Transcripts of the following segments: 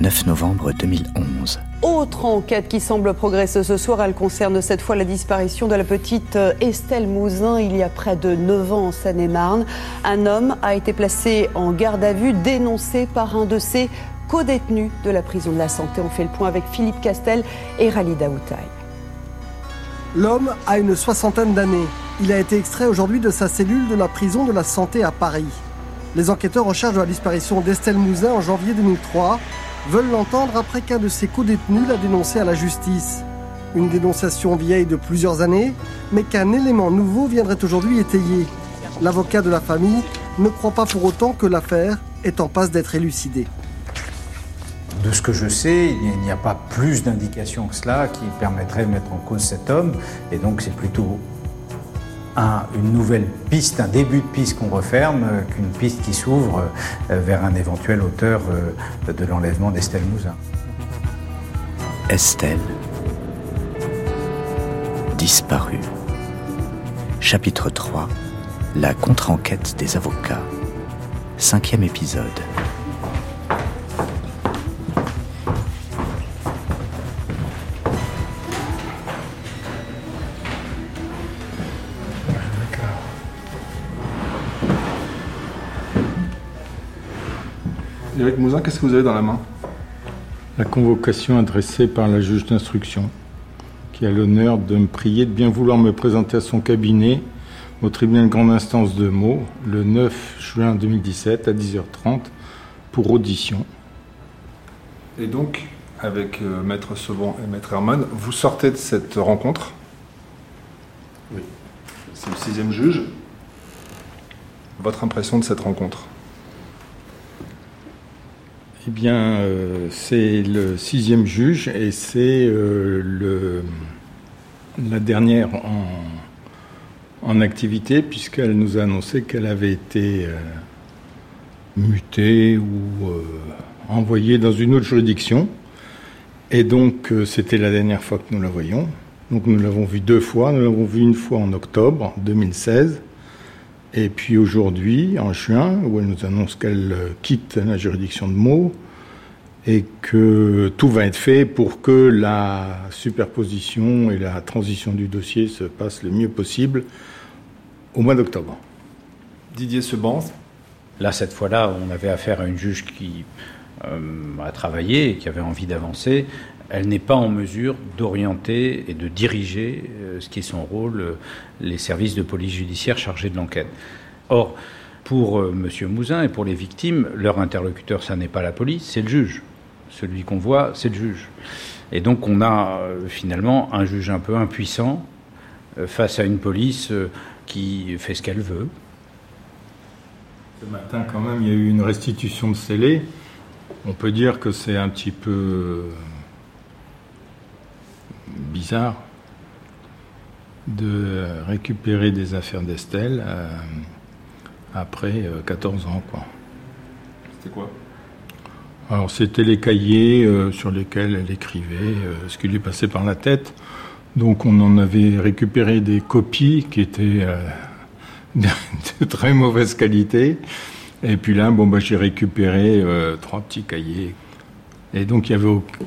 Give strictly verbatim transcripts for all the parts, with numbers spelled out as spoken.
neuf novembre deux mille onze. Autre enquête qui semble progresser ce soir, elle concerne cette fois la disparition de la petite Estelle Mouzin il y a près de neuf ans en Seine-et-Marne. Un homme a été placé en garde à vue, dénoncé par un de ses co-détenus de la prison de la Santé. On fait le point avec Philippe Castel et Ralida Outaï. L'homme a une soixantaine d'années. Il a été extrait aujourd'hui de sa cellule de la prison de la Santé à Paris. Les enquêteurs en charge de la disparition d'Estelle Mouzin en janvier deux mille trois veulent l'entendre après qu'un de ses co-détenus l'a dénoncé à la justice. Une dénonciation vieille de plusieurs années, mais qu'un élément nouveau viendrait aujourd'hui étayer. L'avocat de la famille ne croit pas pour autant que l'affaire est en passe d'être élucidée. De ce que je sais, il n'y a pas plus d'indications que cela qui permettrait de mettre en cause cet homme. Et donc c'est plutôt un, une nouvelle piste, un début de piste qu'on referme, qu'une piste qui s'ouvre vers un éventuel auteur de l'enlèvement d'Estelle Mouzin. Estelle, disparue. Chapitre trois, la contre-enquête des avocats. Cinquième épisode. Eric Mouzin, qu'est-ce que vous avez dans la main ? La convocation adressée par la juge d'instruction, qui a l'honneur de me prier de bien vouloir me présenter à son cabinet au tribunal de grande instance de Meaux le neuf juin deux mille dix-sept à dix heures trente pour audition. Et donc, avec euh, Maître Sauvent et Maître Herman, vous sortez de cette rencontre. Oui. C'est le sixième juge. Votre impression de cette rencontre ? Eh bien, euh, c'est le sixième juge et c'est euh, le, la dernière en, en activité, puisqu'elle nous a annoncé qu'elle avait été euh, mutée ou euh, envoyée dans une autre juridiction. Et donc, euh, c'était la dernière fois que nous la voyions. Donc, nous l'avons vue deux fois. Nous l'avons vue une fois en octobre deux mille seize. Et puis aujourd'hui, en juin, où elle nous annonce qu'elle quitte la juridiction de Meaux et que tout va être fait pour que la superposition et la transition du dossier se passent le mieux possible au mois d'octobre. Didier Seban. Là, cette fois-là, on avait affaire à une juge qui euh, a travaillé et qui avait envie d'avancer. Elle n'est pas en mesure d'orienter et de diriger, euh, ce qui est son rôle, euh, les services de police judiciaire chargés de l'enquête. Or, pour euh, M. Mouzin et pour les victimes, leur interlocuteur, ça n'est pas la police, c'est le juge. Celui qu'on voit, c'est le juge. Et donc on a euh, finalement un juge un peu impuissant euh, face à une police euh, qui fait ce qu'elle veut. Ce matin, quand même, il y a eu une restitution de scellés. On peut dire que c'est un petit peu... bizarre de récupérer des affaires d'Estelle euh, après euh, quatorze ans. Quoi. C'était quoi ? Alors, c'était les cahiers euh, sur lesquels elle écrivait euh, ce qui lui passait par la tête. Donc, on en avait récupéré des copies qui étaient euh, de très mauvaise qualité. Et puis là, bon, bah, j'ai récupéré euh, trois petits cahiers. Et donc, il y avait aucun...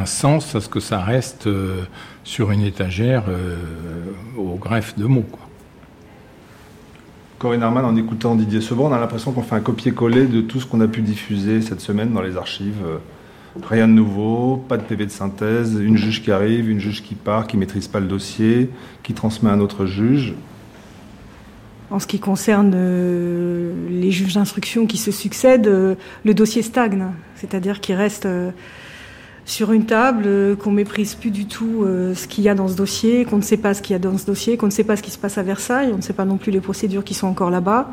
un sens à ce que ça reste euh, sur une étagère euh, au greffe de mots. Quoi. Corinne Armand, en écoutant Didier Seban, on a l'impression qu'on fait un copier-coller de tout ce qu'on a pu diffuser cette semaine dans les archives. Euh, rien de nouveau, pas de P V de synthèse, une juge qui arrive, une juge qui part, qui maîtrise pas le dossier, qui transmet à un autre juge. En ce qui concerne euh, les juges d'instruction qui se succèdent, euh, le dossier stagne, c'est-à-dire qu'il reste... Euh, sur une table, euh, qu'on méprise plus du tout euh, ce qu'il y a dans ce dossier, qu'on ne sait pas ce qu'il y a dans ce dossier, qu'on ne sait pas ce qui se passe à Versailles, on ne sait pas non plus les procédures qui sont encore là-bas,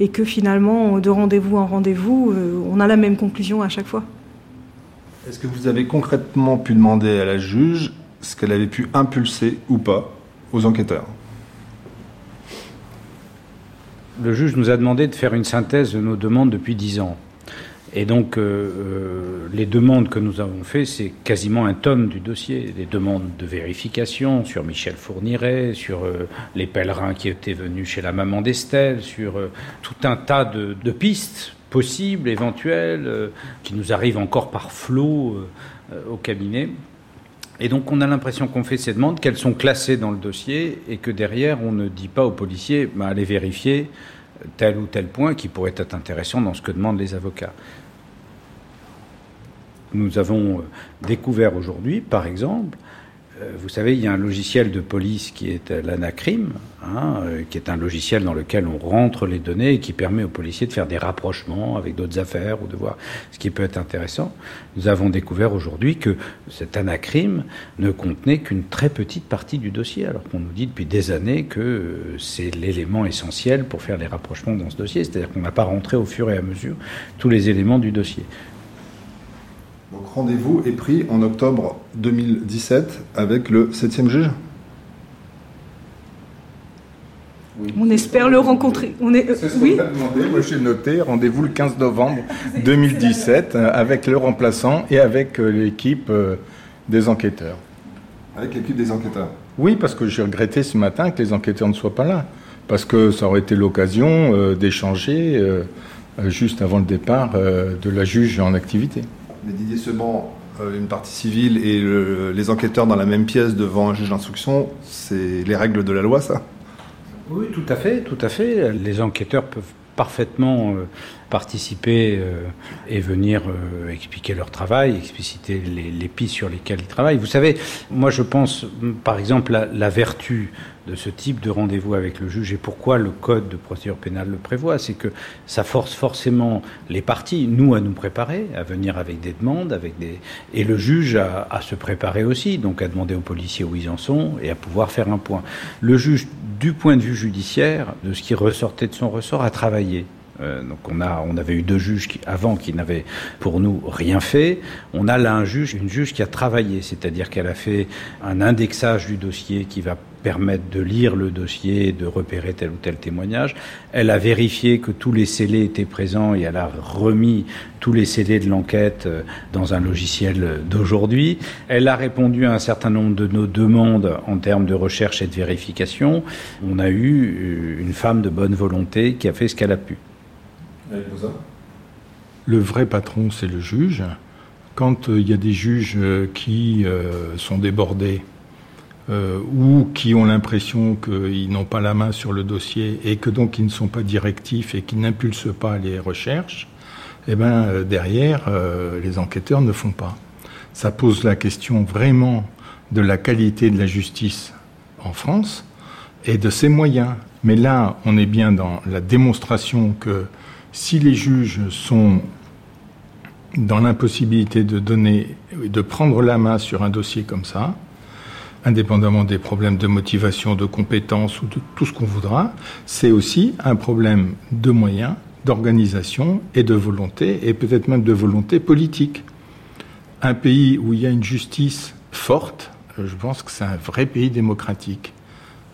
et que finalement, de rendez-vous en rendez-vous, euh, on a la même conclusion à chaque fois. Est-ce que vous avez concrètement pu demander à la juge ce qu'elle avait pu impulser ou pas aux enquêteurs ? Le juge nous a demandé de faire une synthèse de nos demandes depuis dix ans. Et donc, euh, les demandes que nous avons faites, c'est quasiment un tome du dossier. Des demandes de vérification sur Michel Fourniret, sur euh, les pèlerins qui étaient venus chez la maman d'Estelle, sur euh, tout un tas de, de pistes possibles, éventuelles, euh, qui nous arrivent encore par flot euh, euh, au cabinet. Et donc on a l'impression qu'on fait ces demandes, qu'elles sont classées dans le dossier et que derrière on ne dit pas aux policiers bah, « allez vérifier tel ou tel point qui pourrait être intéressant dans ce que demandent les avocats ». Nous avons découvert aujourd'hui, par exemple, vous savez, il y a un logiciel de police qui est l'AnaCrime, hein, qui est un logiciel dans lequel on rentre les données et qui permet aux policiers de faire des rapprochements avec d'autres affaires ou de voir ce qui peut être intéressant. Nous avons découvert aujourd'hui que cet AnaCrime ne contenait qu'une très petite partie du dossier, alors qu'on nous dit depuis des années que c'est l'élément essentiel pour faire les rapprochements dans ce dossier, c'est-à-dire qu'on n'a pas rentré au fur et à mesure tous les éléments du dossier. Donc rendez-vous est pris en octobre deux mille dix-sept avec le septième juge. Oui. On espère le rencontrer. On est... C'est ce oui. qu'on a demandé. Moi, j'ai noté rendez-vous le quinze novembre deux mille dix-sept avec le remplaçant et avec l'équipe des enquêteurs. Avec l'équipe des enquêteurs. Oui, parce que j'ai regretté ce matin que les enquêteurs ne soient pas là, parce que ça aurait été l'occasion d'échanger juste avant le départ de la juge en activité. Mais Didier Seban, une partie civile et le, les enquêteurs dans la même pièce devant un juge d'instruction, c'est les règles de la loi, ça ? Oui, tout à fait, tout à fait. Les enquêteurs peuvent parfaitement euh, participer euh, et venir euh, expliquer leur travail, expliciter les, les pistes sur lesquelles ils travaillent. Vous savez, moi je pense, par exemple, la, la vertu de ce type de rendez-vous avec le juge et pourquoi le code de procédure pénale le prévoit, c'est que ça force forcément les parties, nous, à nous préparer, à venir avec des demandes, avec des et le juge à, à se préparer aussi, donc à demander aux policiers où ils en sont et à pouvoir faire un point. Le juge, du point de vue judiciaire, de ce qui ressortait de son ressort, a travaillé. Euh, donc on a, on avait eu deux juges qui, avant qui n'avaient pour nous rien fait. On a là un juge, une juge qui a travaillé, c'est-à-dire qu'elle a fait un indexage du dossier qui va permettre de lire le dossier et de repérer tel ou tel témoignage. Elle a vérifié que tous les scellés étaient présents et elle a remis tous les scellés de l'enquête dans un logiciel d'aujourd'hui. Elle a répondu à un certain nombre de nos demandes en termes de recherche et de vérification. On a eu une femme de bonne volonté qui a fait ce qu'elle a pu. Le vrai patron, c'est le juge. Quand il y a des juges qui sont débordés, Euh, ou qui ont l'impression qu'ils n'ont pas la main sur le dossier et que donc ils ne sont pas directifs et qu'ils n'impulsent pas les recherches, eh ben, euh, derrière, euh, les enquêteurs ne font pas. Ça pose la question vraiment de la qualité de la justice en France et de ses moyens. Mais là, on est bien dans la démonstration que si les juges sont dans l'impossibilité de donner, de prendre la main sur un dossier comme ça, indépendamment des problèmes de motivation, de compétences ou de tout ce qu'on voudra, c'est aussi un problème de moyens, d'organisation et de volonté, et peut-être même de volonté politique. Un pays où il y a une justice forte, je pense que c'est un vrai pays démocratique.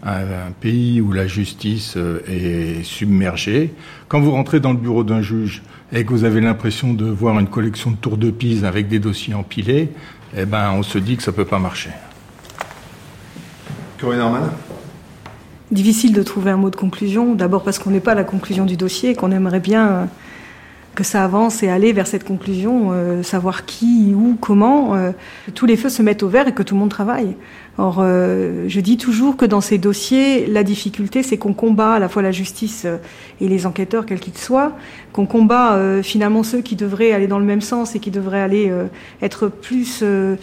Un, un pays où la justice est submergée. Quand vous rentrez dans le bureau d'un juge et que vous avez l'impression de voir une collection de tours de Pise avec des dossiers empilés, eh ben, on se dit que ça ne peut pas marcher. Difficile de trouver un mot de conclusion, d'abord parce qu'on n'est pas à la conclusion du dossier et qu'on aimerait bien que ça avance et aller vers cette conclusion, euh, savoir qui, où, comment, euh, tous les feux se mettent au vert et que tout le monde travaille. Or, euh, je dis toujours que dans ces dossiers, la difficulté, c'est qu'on combat à la fois la justice et les enquêteurs, quels qu'ils soient, qu'on combat euh, finalement ceux qui devraient aller dans le même sens et qui devraient aller euh, être plus... Euh,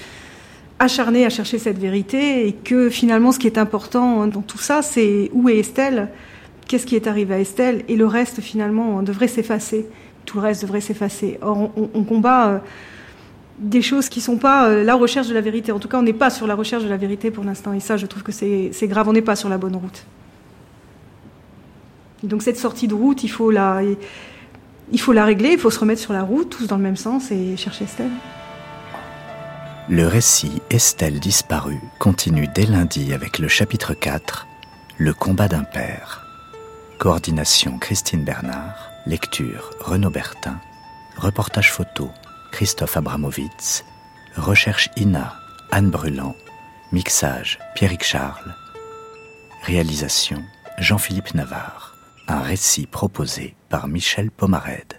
acharné à chercher cette vérité et que finalement ce qui est important dans tout ça c'est où est Estelle, qu'est-ce qui est arrivé à Estelle et le reste finalement devrait s'effacer, tout le reste devrait s'effacer. Or on, on combat des choses qui ne sont pas la recherche de la vérité, en tout cas on n'est pas sur la recherche de la vérité pour l'instant et ça je trouve que c'est, c'est grave, on n'est pas sur la bonne route. Et donc cette sortie de route il faut la, il faut la régler, il faut se remettre sur la route tous dans le même sens et chercher Estelle. Le récit Estelle disparue continue dès lundi avec le chapitre quatre, Le combat d'un père. Coordination Christine Bernard, lecture Renaud Bertin, reportage photo Christophe Abramovitz, recherche I N A Anne Brulant, mixage Pierrick Charles, réalisation Jean-Philippe Navarre, un récit proposé par Michel Pomarède.